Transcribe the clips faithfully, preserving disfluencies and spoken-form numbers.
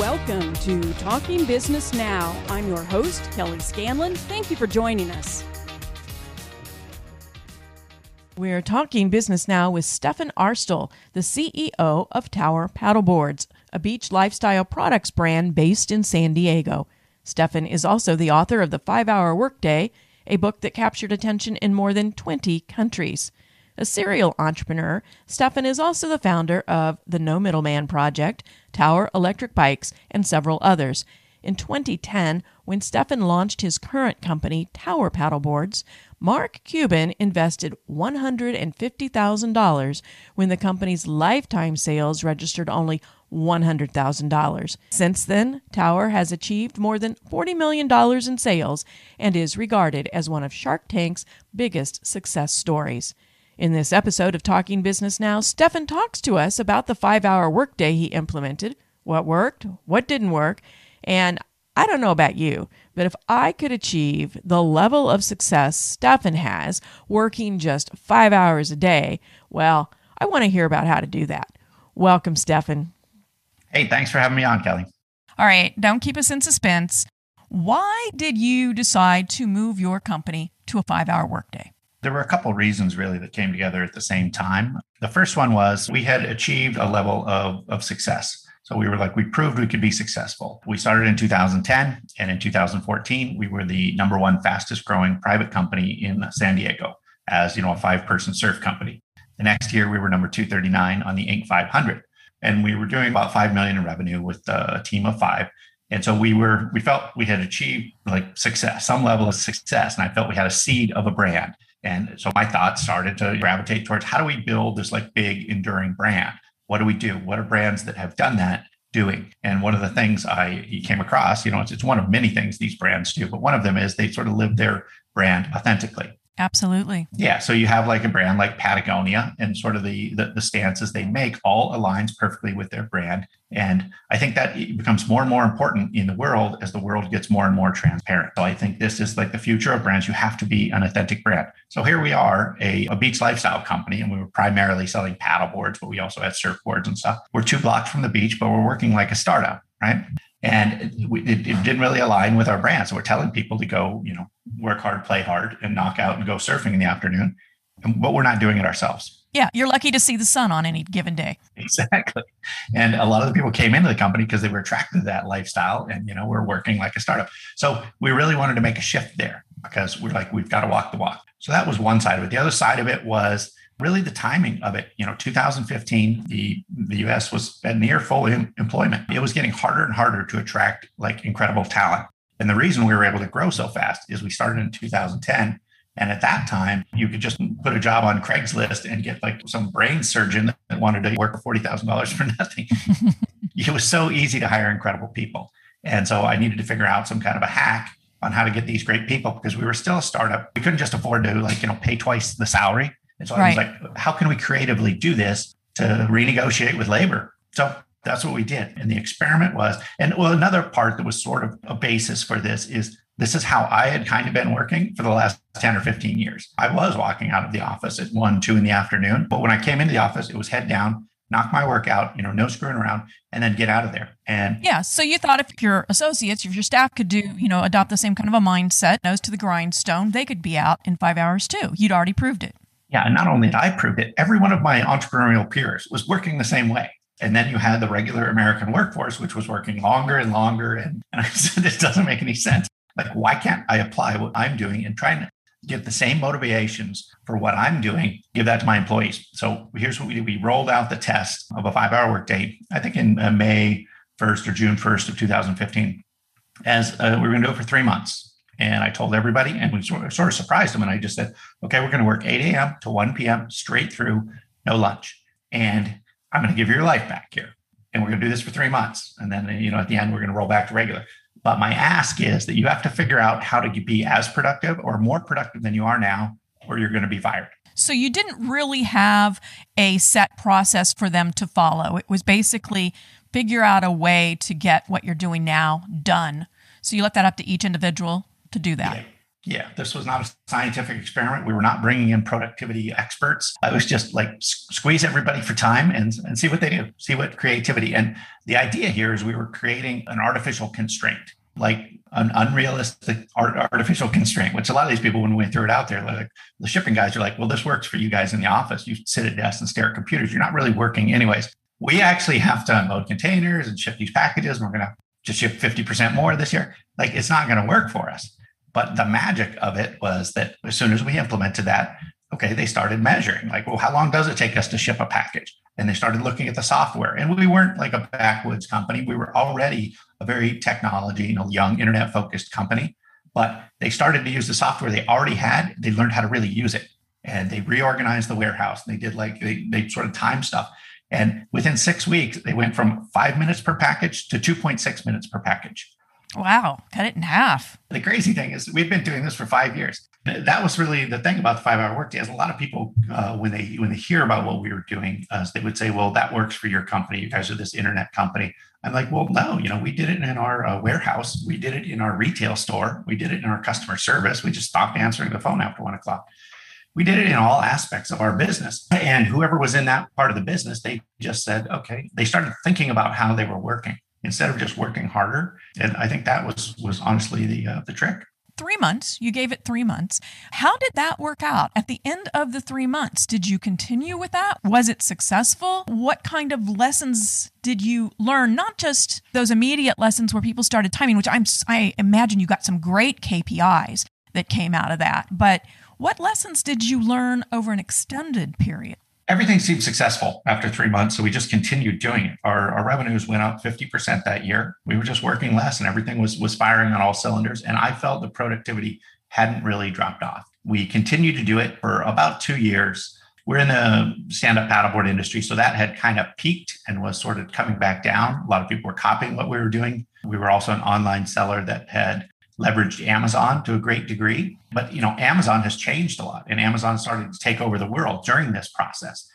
Welcome to Talking Business Now. I'm your host, Kelly Scanlon. Thank you for joining us. We're talking business now with Stefan Arstel, the C E O of Tower Paddleboards, a beach lifestyle products brand based in San Diego. Stefan is also the author of The five-Hour Workday, a book that captured attention in more than twenty countries. A serial entrepreneur, Stefan is also the founder of the No Middleman Project, Tower Electric Bikes, and several others. In twenty ten, when Stefan launched his current company, Tower Paddleboards, Mark Cuban invested one hundred fifty thousand dollars when the company's lifetime sales registered only one hundred thousand dollars. Since then, Tower has achieved more than forty million dollars in sales and is regarded as one of Shark Tank's biggest success stories. In this episode of Talking Business Now, Stefan talks to us about the five-hour workday he implemented, what worked, what didn't work, and I don't know about you, but if I could achieve the level of success Stefan has working just five hours a day, well, I want to hear about how to do that. Welcome, Stefan. Hey, thanks for having me on, Kelly. All right, don't keep us in suspense. Why did you decide to move your company to a five-hour workday? There were a couple of reasons really that came together at the same time. The first one was we had achieved a level of, of success. So we were like, we proved we could be successful. We started in two thousand ten, and in two thousand fourteen, we were the number one fastest growing private company in San Diego as, you know, a five-person surf company. The next year, we were number two thirty-nine on the Inc five hundred, and we were doing about five million dollars in revenue with a team of five. And so we were, we felt we had achieved like success, some level of success. And I felt we had a seed of a brand. And so my thoughts started to gravitate towards how do we build this like big enduring brand? What do we do? What are brands that have done that doing? And one of the things I came across, you know, it's, it's one of many things these brands do, but one of them is they sort of live their brand authentically. Absolutely. Yeah. So you have like a brand like Patagonia, and sort of the, the the stances they make all aligns perfectly with their brand. And I think that it becomes more and more important in the world as the world gets more and more transparent. So I think this is like the future of brands. You have to be an authentic brand. So here we are, a, a beach lifestyle company, and we were primarily selling paddleboards, but we also had surfboards and stuff. We're two blocks from the beach, but we're working like a startup, right? And it, it, it didn't really align with our brand. So we're telling people to go, you know, work hard, play hard, and knock out and go surfing in the afternoon, but we're not doing it ourselves. Yeah, you're lucky to see the sun on any given day. Exactly. And a lot of the people came into the company because they were attracted to that lifestyle, and, you know, we're working like a startup. So we really wanted to make a shift there because we're like, we've got to walk the walk. So that was one side of it. The other side of it was really the timing of it. You know, two thousand fifteen, the, the U S was at near full in employment. It was getting harder and harder to attract like incredible talent. And the reason we were able to grow so fast is we started in two thousand ten. And at that time, you could just put a job on Craigslist and get like some brain surgeon that wanted to work for forty thousand dollars for nothing. It was so easy to hire incredible people. And so I needed to figure out some kind of a hack on how to get these great people, because we were still a startup. We couldn't just afford to like, you know, pay twice the salary. And so right. I was like, how can we creatively do this to renegotiate with labor? So that's what we did. And the experiment was, and well, another part that was sort of a basis for this is this is how I had kind of been working for the last ten or fifteen years. I was walking out of the office at one, two in the afternoon. But when I came into the office, it was head down, knock my work out, you know, no screwing around, and then get out of there. And yeah. So you thought if your associates, if your staff could do, you know, adopt the same kind of a mindset, nose to the grindstone, they could be out in five hours too. You'd already proved it. Yeah. And not only did I prove it, every one of my entrepreneurial peers was working the same way. And then you had the regular American workforce, which was working longer and longer. And, and I said, this doesn't make any sense. Like, why can't I apply what I'm doing and try and get the same motivations for what I'm doing, give that to my employees? So here's what we did. We rolled out the test of a five-hour workday, I think in May first or June first of two thousand fifteen, as uh, we were going to do it for three months. And I told everybody, and we sort of, sort of surprised them. And I just said, okay, we're going to work eight a.m. to one p.m. straight through, no lunch. And I'm going to give you your life back here. And we're going to do this for three months. And then, you know, at the end, we're going to roll back to regular. But my ask is that you have to figure out how to be as productive or more productive than you are now, or you're going to be fired. So you didn't really have a set process for them to follow. It was basically figure out a way to get what you're doing now done. So you let that up to each individual to do that. Yeah. Yeah, this was not a scientific experiment. We were not bringing in productivity experts. It was just like squeeze everybody for time and, and see what they do, see what creativity. And the idea here is we were creating an artificial constraint, like an unrealistic artificial constraint, which a lot of these people, when we threw it out there, like the shipping guys are like, well, this works for you guys in the office. You sit at desks and stare at computers. You're not really working anyways. We actually have to unload containers and ship these packages. And we're going to just ship fifty percent more this year. Like, it's not going to work for us. But the magic of it was that as soon as we implemented that, okay, they started measuring, like, well, how long does it take us to ship a package? And they started looking at the software. And we weren't like a backwoods company. We were already a very technology, you know, young internet focused company, but they started to use the software they already had. They learned how to really use it, and they reorganized the warehouse. They did like, they, they sort of time stuff. And within six weeks, they went from five minutes per package to two point six minutes per package. Wow. Cut it in half. The crazy thing is we've been doing this for five years. That was really the thing about the five-hour workday. Is a lot of people, uh, when they when they hear about what we were doing, uh, they would say, well, that works for your company. You guys are this internet company. I'm like, well, no, you know, we did it in our uh, warehouse. We did it in our retail store. We did it in our customer service. We just stopped answering the phone after one o'clock. We did it in all aspects of our business. And whoever was in that part of the business, they just said, okay, they started thinking about how they were working, instead of just working harder. And I think that was was honestly the uh, the trick. Three months, you gave it three months. How did that work out? At the end of the three months, did you continue with that? Was it successful? What kind of lessons did you learn? Not just those immediate lessons where people started timing, which I'm, I imagine you got some great K P Is that came out of that, but what lessons did you learn over an extended period? Everything seemed successful after three months. So we just continued doing it. Our, our revenues went up fifty percent that year. We were just working less and everything was, was firing on all cylinders. And I felt the productivity hadn't really dropped off. We continued to do it for about two years. We're in the stand-up paddleboard industry. So that had kind of peaked and was sort of coming back down. A lot of people were copying what we were doing. We were also an online seller that had leveraged Amazon to a great degree. But, you know, Amazon has changed a lot, and Amazon started to take over the world during this process.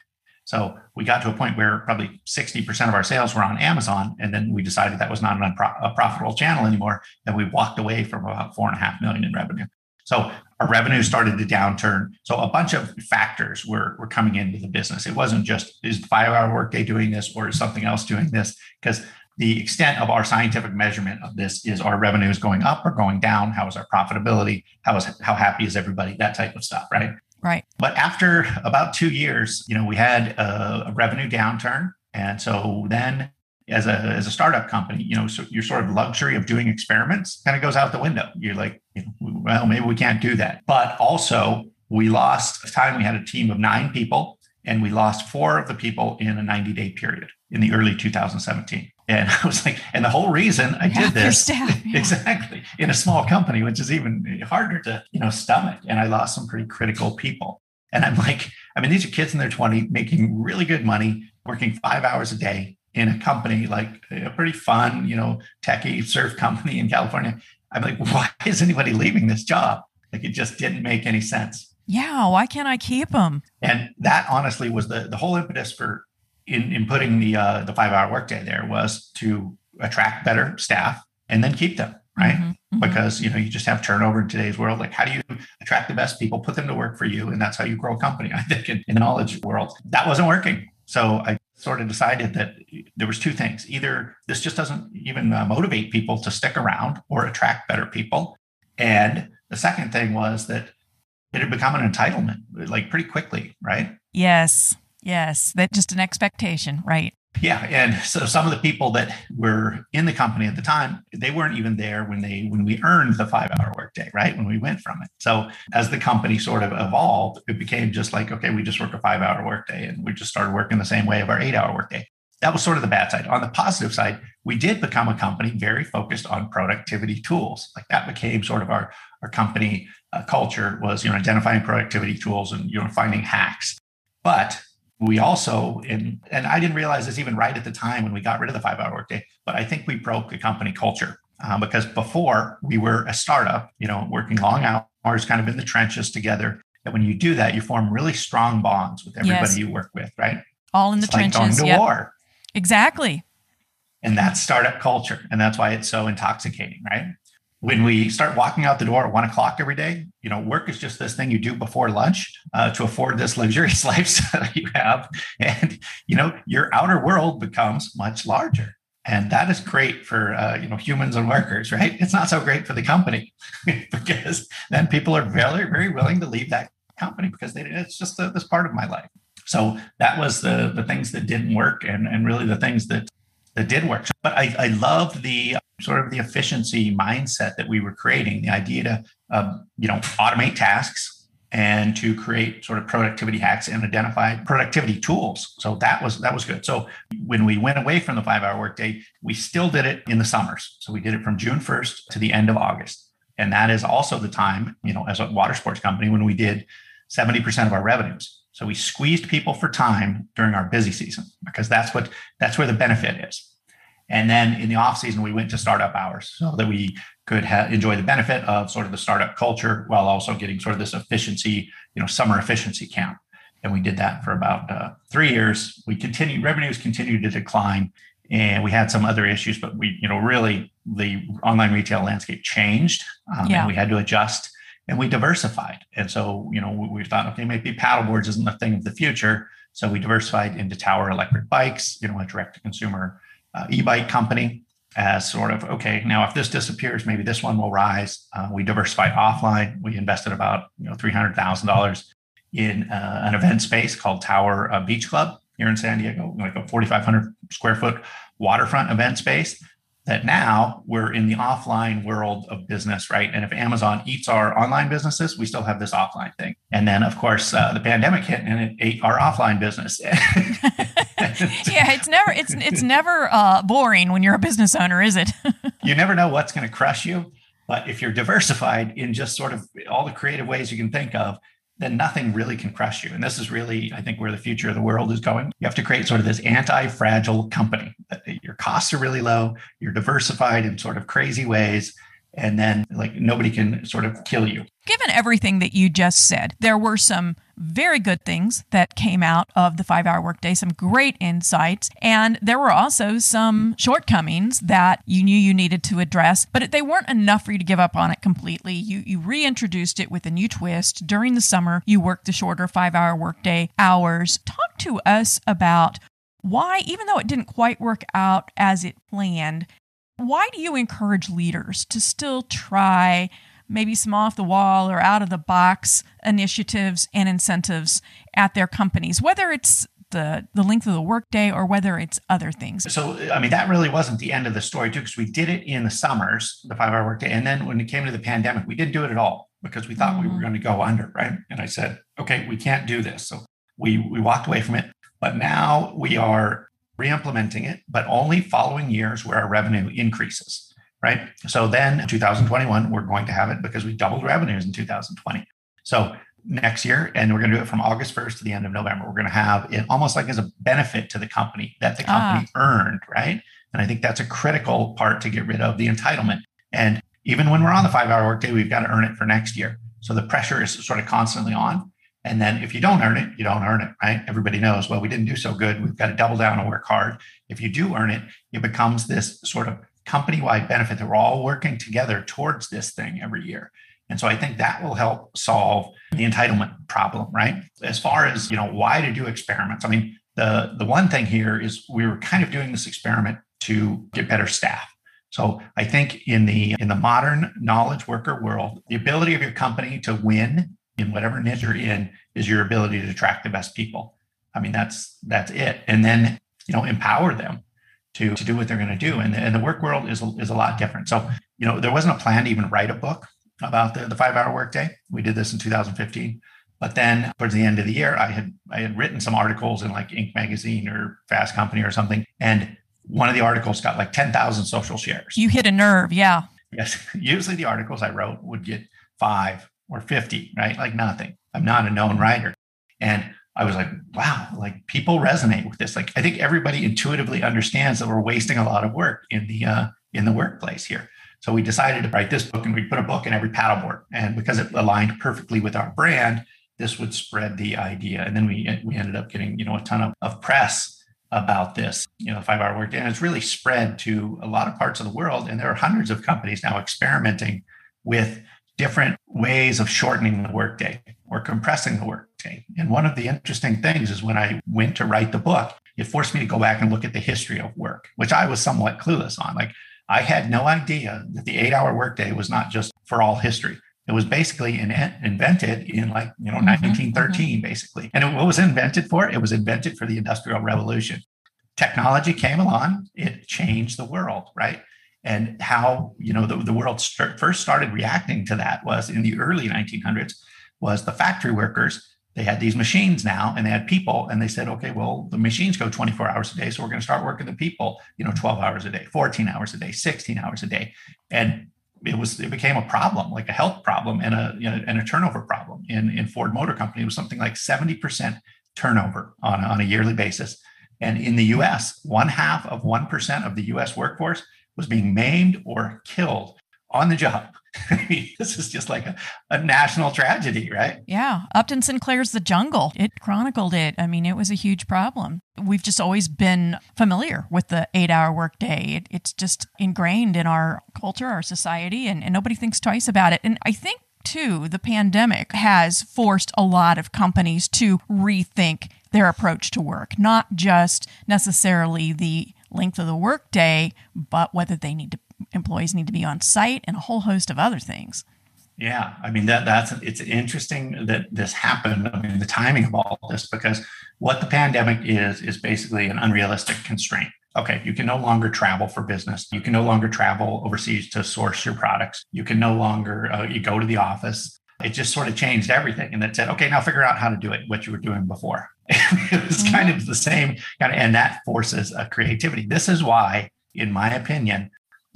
So we got to a point where probably sixty percent of our sales were on Amazon. And then we decided that was not an unpro- a profitable channel anymore. And we walked away from about four and a half million in revenue. So our revenue started to downturn. So a bunch of factors were, were coming into the business. It wasn't just, is the five-hour workday doing this or is something else doing this? Because the extent of our scientific measurement of this is, our revenues going up or going down? How is our profitability? How is how happy is everybody? That type of stuff, right? Right. But after about two years, you know, we had a, a revenue downturn, and so then as a as a startup company, you know, so your sort of luxury of doing experiments kind of goes out the window. You're like, you know, well, maybe we can't do that. But also, we lost time. We had a team of nine people, and we lost four of the people in a ninety-day period in the early two thousand seventeen. And I was like, and the whole reason I yeah, did this staff, yeah. exactly in a small company, which is even harder to, you know, stomach. And I lost some pretty critical people. And I'm like, I mean, these are kids in their twenties making really good money, working five hours a day in a company, like a pretty fun, you know, techie surf company in California. I'm like, why is anybody leaving this job? Like, it just didn't make any sense. Yeah. Why can't I keep them? And that honestly was the, the whole impetus for In, in putting the uh, the five-hour workday there, was to attract better staff and then keep them, right? Mm-hmm, mm-hmm. Because, you know, you just have turnover in today's world. Like, how do you attract the best people, put them to work for you? And that's how you grow a company, I think, in, in the knowledge world. That wasn't working. So I sort of decided that there was two things. Either this just doesn't even uh, motivate people to stick around or attract better people. And the second thing was that it had become an entitlement, like, pretty quickly, right? Yes. Yes, that's just an expectation, right? Yeah. And so some of the people that were in the company at the time, they weren't even there when they when we earned the five-hour workday, right? When we went from it. So as the company sort of evolved, it became just like, okay, we just worked a five-hour workday, and we just started working the same way of our eight-hour workday. That was sort of the bad side. On the positive side, we did become a company very focused on productivity tools. Like, that became sort of our, our company uh, culture, was, you know, identifying productivity tools and, you know, finding hacks. But we also, and, and I didn't realize this even right at the time when we got rid of the five-hour workday, but I think we broke the company culture um, because before we were a startup, you know, working long hours, kind of in the trenches together. And when you do that, you form really strong bonds with everybody yes. you work with, right? All in the it's trenches. Like going to yep. war. Exactly. And that's startup culture. And that's why it's so intoxicating, right? When we start walking out the door at one o'clock every day, you know, work is just this thing you do before lunch uh, to afford this luxurious lifestyle you have. And, you know, your outer world becomes much larger. And that is great for, uh, you know, humans and workers, right? It's not so great for the company because then people are very, very willing to leave that company because they, it's just a, this part of my life. So that was the, the things that didn't work and, and really the things that, that did work. But I, I loved the sort of the efficiency mindset that we were creating, the idea to, um, you know, automate tasks and to create sort of productivity hacks and identify productivity tools. So that was, that was good. So when we went away from the five-hour workday, we still did it in the summers. So we did it from June first to the end of August. And that is also the time, you know, as a water sports company, when we did seventy percent of our revenues. So we squeezed people for time during our busy season because that's what, that's where the benefit is. And then in the off season, we went to startup hours so that we could ha- enjoy the benefit of sort of the startup culture while also getting sort of this efficiency, you know, summer efficiency camp. And we did that for about uh, three years. We continued, revenues continued to decline and we had some other issues, but we, you know, really the online retail landscape changed um, yeah. and we had to adjust and we diversified. And so, you know, we, we thought, okay, maybe paddleboards isn't the thing of the future. So we diversified into Tower Electric Bikes, you know, a direct to consumer Uh, e-bike company as sort of, okay, now if this disappears, maybe this one will rise. Uh, we diversified offline. We invested about you know three hundred thousand dollars in uh, an event space called Tower uh, Beach Club here in San Diego, like a forty-five hundred square foot waterfront event space that now we're in the offline world of business, right? And if Amazon eats our online businesses, we still have this offline thing. And then of course uh, the pandemic hit and it ate our offline business. Yeah, it's never it's it's never uh, boring when you're a business owner, is it? You never know what's going to crush you, but if you're diversified in just sort of all the creative ways you can think of, then nothing really can crush you. And this is really, I think, where the future of the world is going. You have to create sort of this anti-fragile company. Your costs are really low, you're diversified in sort of crazy ways, and then like nobody can sort of kill you. Given everything that you just said, there were some very good things that came out of the five-hour workday, some great insights. And there were also some shortcomings that you knew you needed to address, but they weren't enough for you to give up on it completely. You you reintroduced it with a new twist. During the summer, you worked the shorter five-hour workday hours. Talk to us about why, even though it didn't quite work out as it planned, why do you encourage leaders to still try maybe some off-the-wall or out-of-the-box initiatives and incentives at their companies, whether it's the, the length of the workday or whether it's other things? So, I mean, that really wasn't the end of the story, too, because we did it in the summers, the five-hour workday. And then when it came to the pandemic, we didn't do it at all because we thought mm-hmm. we were going to go under, right? And I said, okay, we can't do this. So we we walked away from it. But now we are re-implementing it, but only following years where our revenue increases. Right. So then two thousand twenty-one, we're going to have it because we doubled revenues in two thousand twenty. So next year, and we're going to do it from August first to the end of November, we're going to have it almost like as a benefit to the company that the company ah. earned. Right. And I think that's a critical part to get rid of the entitlement. And even when we're on the five hour workday, we've got to earn it for next year. So the pressure is sort of constantly on. And then if you don't earn it, you don't earn it, right? Everybody knows, well, we didn't do so good. We've got to double down and work hard. If you do earn it, it becomes this sort of company-wide benefit that we're all working together towards this thing every year. And so I think that will help solve the entitlement problem, right? As far as, you know, why to do experiments. I mean, the, the one thing here is we were kind of doing this experiment to get better staff. So I think in the, in the modern knowledge worker world, the ability of your company to win in whatever niche you're in is your ability to attract the best people. I mean, that's, that's it. And then, you know, empower them to, to do what they're going to do. And, and the work world is, is a lot different. So, you know, there wasn't a plan to even write a book about the, the five-hour workday. We did this in two thousand fifteen. But then towards the end of the year, I had I had written some articles in like Inc magazine or Fast Company or something. And one of the articles got like ten thousand social shares. You hit a nerve. Yeah. Yes. Usually the articles I wrote would get five or fifty, right? Like nothing. I'm not a known writer. And I was like, wow, like people resonate with this. Like, I think everybody intuitively understands that we're wasting a lot of work in the uh, in the workplace here. So we decided to write this book, and we put a book in every paddleboard. And because it aligned perfectly with our brand, this would spread the idea. And then we we ended up getting, you know, a ton of, of press about this, you know, five-hour workday. And it's really spread to a lot of parts of the world. And there are hundreds of companies now experimenting with different ways of shortening the workday or compressing the workday. And one of the interesting things is when I went to write the book, it forced me to go back and look at the history of work, which I was somewhat clueless on. Like, I had no idea that the eight-hour workday was not just for all history. It was basically in, invented in like, you know, nineteen thirteen, mm-hmm. basically. And it, what was invented for? It was invented for the Industrial Revolution. Technology came along. It changed the world, right? And how, you know, the, the world start, first started reacting to that was in the early nineteen hundreds was the factory workers. They had these machines now and they had people, and they said, okay, well, the machines go twenty-four hours a day. So we're going to start working the people, you know, twelve hours a day, fourteen hours a day, sixteen hours a day. And it was, it became a problem, like a health problem and a, you know, and a turnover problem. In, in Ford Motor Company, it was something like seventy percent turnover on, on a yearly basis. And in the U S, one half of one percent of the U S workforce was being maimed or killed on the job. I mean, this is just like a, a national tragedy, right? Yeah. Upton Sinclair's The Jungle. It chronicled it. I mean, it was a huge problem. We've just always been familiar with the eight-hour workday. It, it's just ingrained in our culture, our society, and, and nobody thinks twice about it. And I think, too, the pandemic has forced a lot of companies to rethink their approach to work, not just necessarily the length of the workday, but whether they need to employees need to be on site and a whole host of other things. Yeah. I mean, that that's, it's interesting that this happened. I mean, the timing of all this, because what the pandemic is, is basically an unrealistic constraint. Okay. You can no longer travel for business. You can no longer travel overseas to source your products. You can no longer uh, you go to the office. It just sort of changed everything. And then said, okay, now figure out how to do it, what you were doing before. It was mm-hmm. kind of the same kind of, and that forces a creativity. This is why, in my opinion,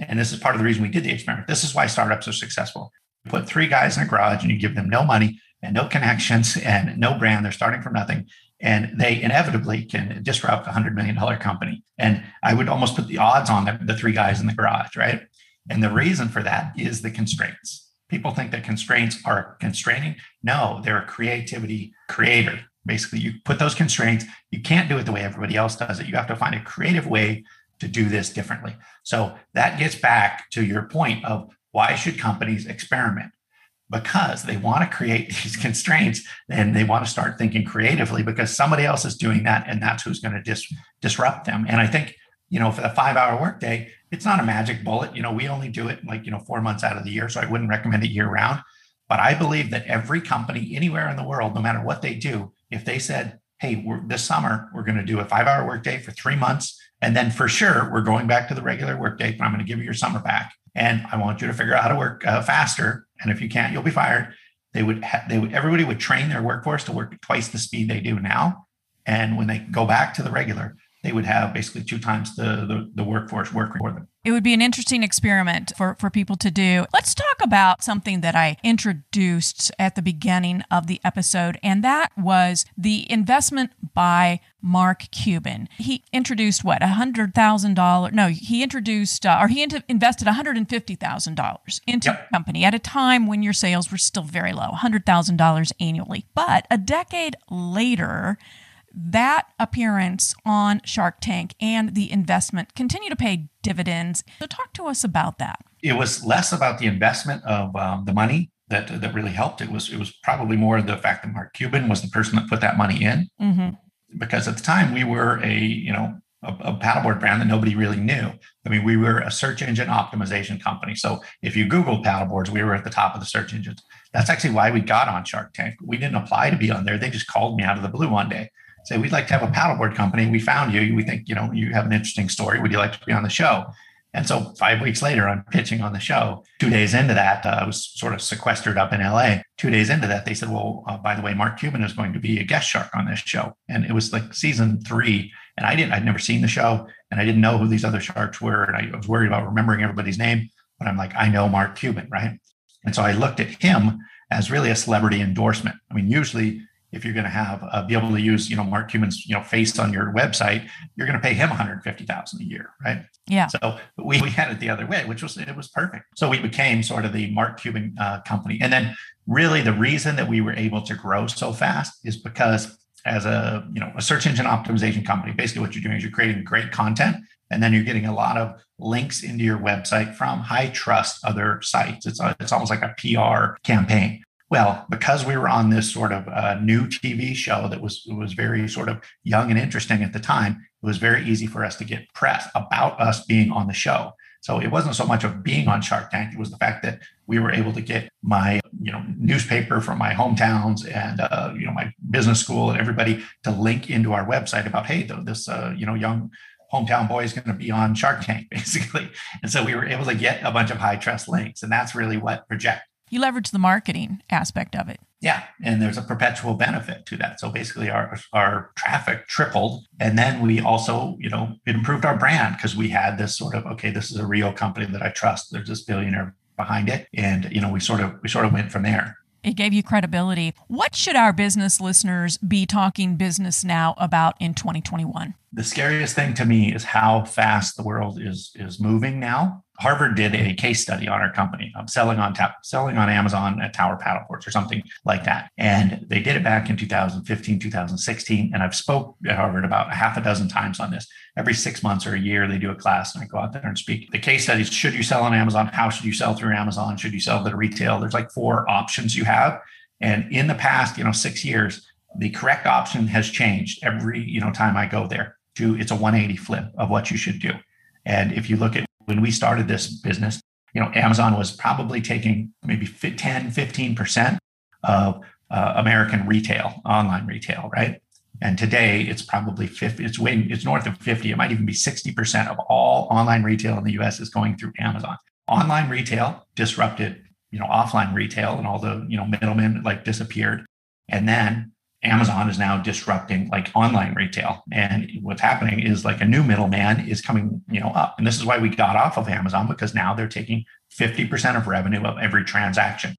and this is part of the reason we did the experiment, this is why startups are successful. You put three guys in a garage and you give them no money and no connections and no brand. They're starting from nothing. And they inevitably can disrupt a one hundred million dollars company. And I would almost put the odds on the, the three guys in the garage, right? And the reason for that is the constraints. People think that constraints are constraining. No, they're a creativity creator. Basically, you put those constraints. You can't do it the way everybody else does it. You have to find a creative way to do this differently. So that gets back to your point of why should companies experiment? Because they want to create these constraints and they want to start thinking creatively because somebody else is doing that and that's who's going to dis- disrupt them. And I think, you know, for the five-hour workday, it's not a magic bullet. You know, we only do it like, you know, four months out of the year. So I wouldn't recommend it year round. But I believe that every company anywhere in the world, no matter what they do, if they said, hey, we're, this summer, we're going to do a five-hour workday for three months. And then for sure, we're going back to the regular workday, but I'm going to give you your summer back. And I want you to figure out how to work uh, faster. And if you can't, you'll be fired. They would, ha- they would, everybody would train their workforce to work at twice the speed they do now. And when they go back to the regular, they would have basically two times the, the, the workforce work for them. It would be an interesting experiment for, for people to do. Let's talk about something that I introduced at the beginning of the episode, and that was the investment by Mark Cuban. He introduced what, one hundred thousand dollars? No, he introduced uh, or he in- invested one hundred fifty thousand dollars into yep. a company at a time when your sales were still very low, one hundred thousand dollars annually. But a decade later, that appearance on Shark Tank and the investment continue to pay dividends. So talk to us about that. It was less about the investment of um, the money that that really helped. It was it was probably more the fact that Mark Cuban was the person that put that money in, mm-hmm. because at the time we were a you know a, a paddleboard brand that nobody really knew. I mean, we were a search engine optimization company. So if you Google paddleboards, we were at the top of the search engines. That's actually why we got on Shark Tank. We didn't apply to be on there. They just called me out of the blue one day. Say, we'd like to have a paddleboard company. We found you. We think, you know, you have an interesting story. Would you like to be on the show? And so five weeks later, I'm pitching on the show. Two days into that, uh, I was sort of sequestered up in L A. Two days into that, they said, well, uh, by the way, Mark Cuban is going to be a guest shark on this show. And it was like season three. And I didn't, I'd never seen the show and I didn't know who these other sharks were. And I was worried about remembering everybody's name, but I'm like, I know Mark Cuban, right? And so I looked at him as really a celebrity endorsement. I mean, usually, if you're going to have uh, be able to use, you know, Mark Cuban's, you know, face on your website, you're going to pay him one hundred fifty thousand dollars a year, right? Yeah. So we had it the other way, which was it was perfect. So we became sort of the Mark Cuban uh, company, and then really the reason that we were able to grow so fast is because as a, you know, a search engine optimization company. Basically what you're doing is you're creating great content, and then you're getting a lot of links into your website from high trust other sites. It's, it's almost like a P R campaign. Well, because we were on this sort of uh, new T V show that was, was very sort of young and interesting at the time, it was very easy for us to get press about us being on the show. So it wasn't so much of being on Shark Tank. It was the fact that we were able to get my, you know, newspaper from my hometowns and, uh, you know, my business school and everybody to link into our website about, hey, this, uh, you know, young hometown boy is going to be on Shark Tank, basically. And so we were able to get a bunch of high trust links. And that's really what project. You leverage the marketing aspect of it. Yeah. And there's a perpetual benefit to that. So basically our, our traffic tripled. And then we also, you know, it improved our brand because we had this sort of, okay, this is a real company that I trust. There's this billionaire behind it. And, you know, we sort of, we sort of went from there. It gave you credibility. What should our business listeners be talking business now about in twenty twenty-one? The scariest thing to me is how fast the world is is moving now. Harvard did a case study on our company, um, selling on ta- selling on Amazon at Tower Paddleboards or something like that. And they did it back in two thousand fifteen, two thousand sixteen. And I've spoke at Harvard about a half a dozen times on this. Every six months or a year, they do a class and I go out there and speak. The case studies, should you sell on Amazon? How should you sell through Amazon? Should you sell to retail? There's like four options you have. And in the past, you know, six years, the correct option has changed every, you know, time I go there. To, it's a one eighty flip of what you should do. And if you look at when we started this business, you know, Amazon was probably taking maybe ten, fifteen percent of uh, American retail, online retail, right? And today it's probably fifty, it's way, it's north of fifty. It might even be sixty percent of all online retail in the U S is going through Amazon. Online retail disrupted, you know, offline retail, and all the, you know, middlemen like disappeared. And then Amazon is now disrupting like online retail. And what's happening is like a new middleman is coming, you know, up. And this is why we got off of Amazon, because now they're taking fifty percent of revenue of every transaction.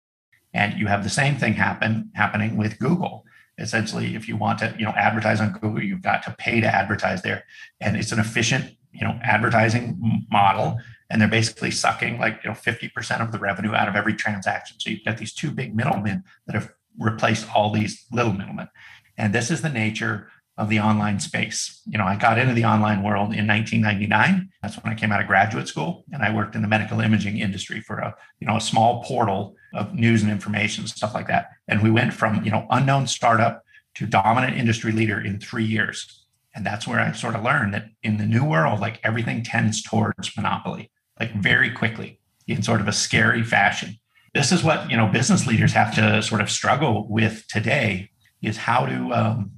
And you have the same thing happen happening with Google. Essentially, if you want to, you know, advertise on Google, you've got to pay to advertise there. And it's an efficient, you know, advertising model. And they're basically sucking like, you know, fifty percent of the revenue out of every transaction. So you've got these two big middlemen that have replaced all these little middlemen. And this is the nature of the online space. You know, I got into the online world in nineteen ninety-nine. That's when I came out of graduate school, and I worked in the medical imaging industry for a, you know, a small portal of news and information, stuff like that. And we went from, you know, unknown startup to dominant industry leader in three years. And that's where I sort of learned that in the new world, like everything tends towards monopoly, like very quickly in sort of a scary fashion. This is what, you know, business leaders have to sort of struggle with today, is how to um,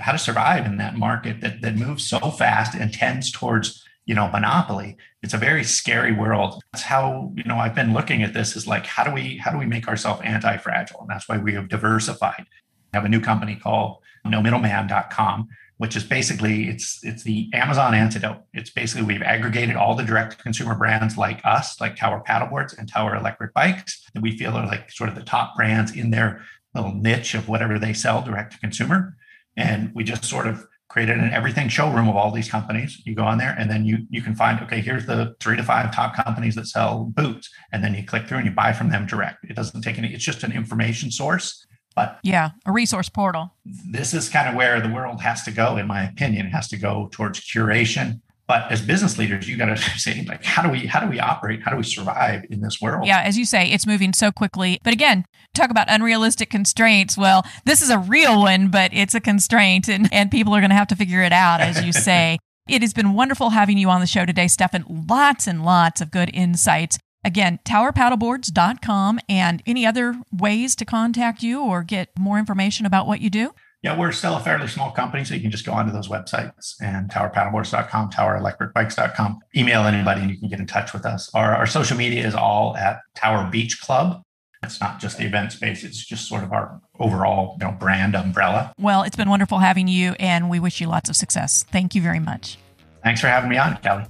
how to survive in that market that that moves so fast and tends towards, you know, monopoly. It's a very scary world. That's how, you know, I've been looking at this, is like, how do we how do we make ourselves anti-fragile? And that's why we have diversified. We have a new company called no middleman dot com, which is basically, it's it's the Amazon antidote. It's basically, we've aggregated all the direct-to-consumer brands like us, like Tower Paddleboards and Tower Electric Bikes, that we feel are like sort of the top brands in their little niche of whatever they sell direct-to-consumer. And we just sort of created an everything showroom of all these companies. You go on there and then you you can find, okay, here's the three to five top companies that sell boots. And then you click through and you buy from them direct. It doesn't take any, it's just an information source. But yeah, a resource portal. This is kind of where the world has to go, in my opinion. It has to go towards curation. But as business leaders, you got to say, like, how do we how do we operate? How do we survive in this world? Yeah, as you say, it's moving so quickly. But again, talk about unrealistic constraints. Well, this is a real one, but it's a constraint, and, and people are going to have to figure it out, as you say. It has been wonderful having you on the show today, Stefan. Lots and lots of good insights. Again, tower paddleboards dot com, and any other ways to contact you or get more information about what you do? Yeah, we're still a fairly small company, so you can just go onto those websites, and tower paddleboards dot com, tower electric bikes dot com. Email anybody and you can get in touch with us. Our, our social media is all at Tower Beach Club. It's not just the event space. It's just sort of our overall, you know, brand umbrella. Well, it's been wonderful having you, and we wish you lots of success. Thank you very much. Thanks for having me on, Kelly.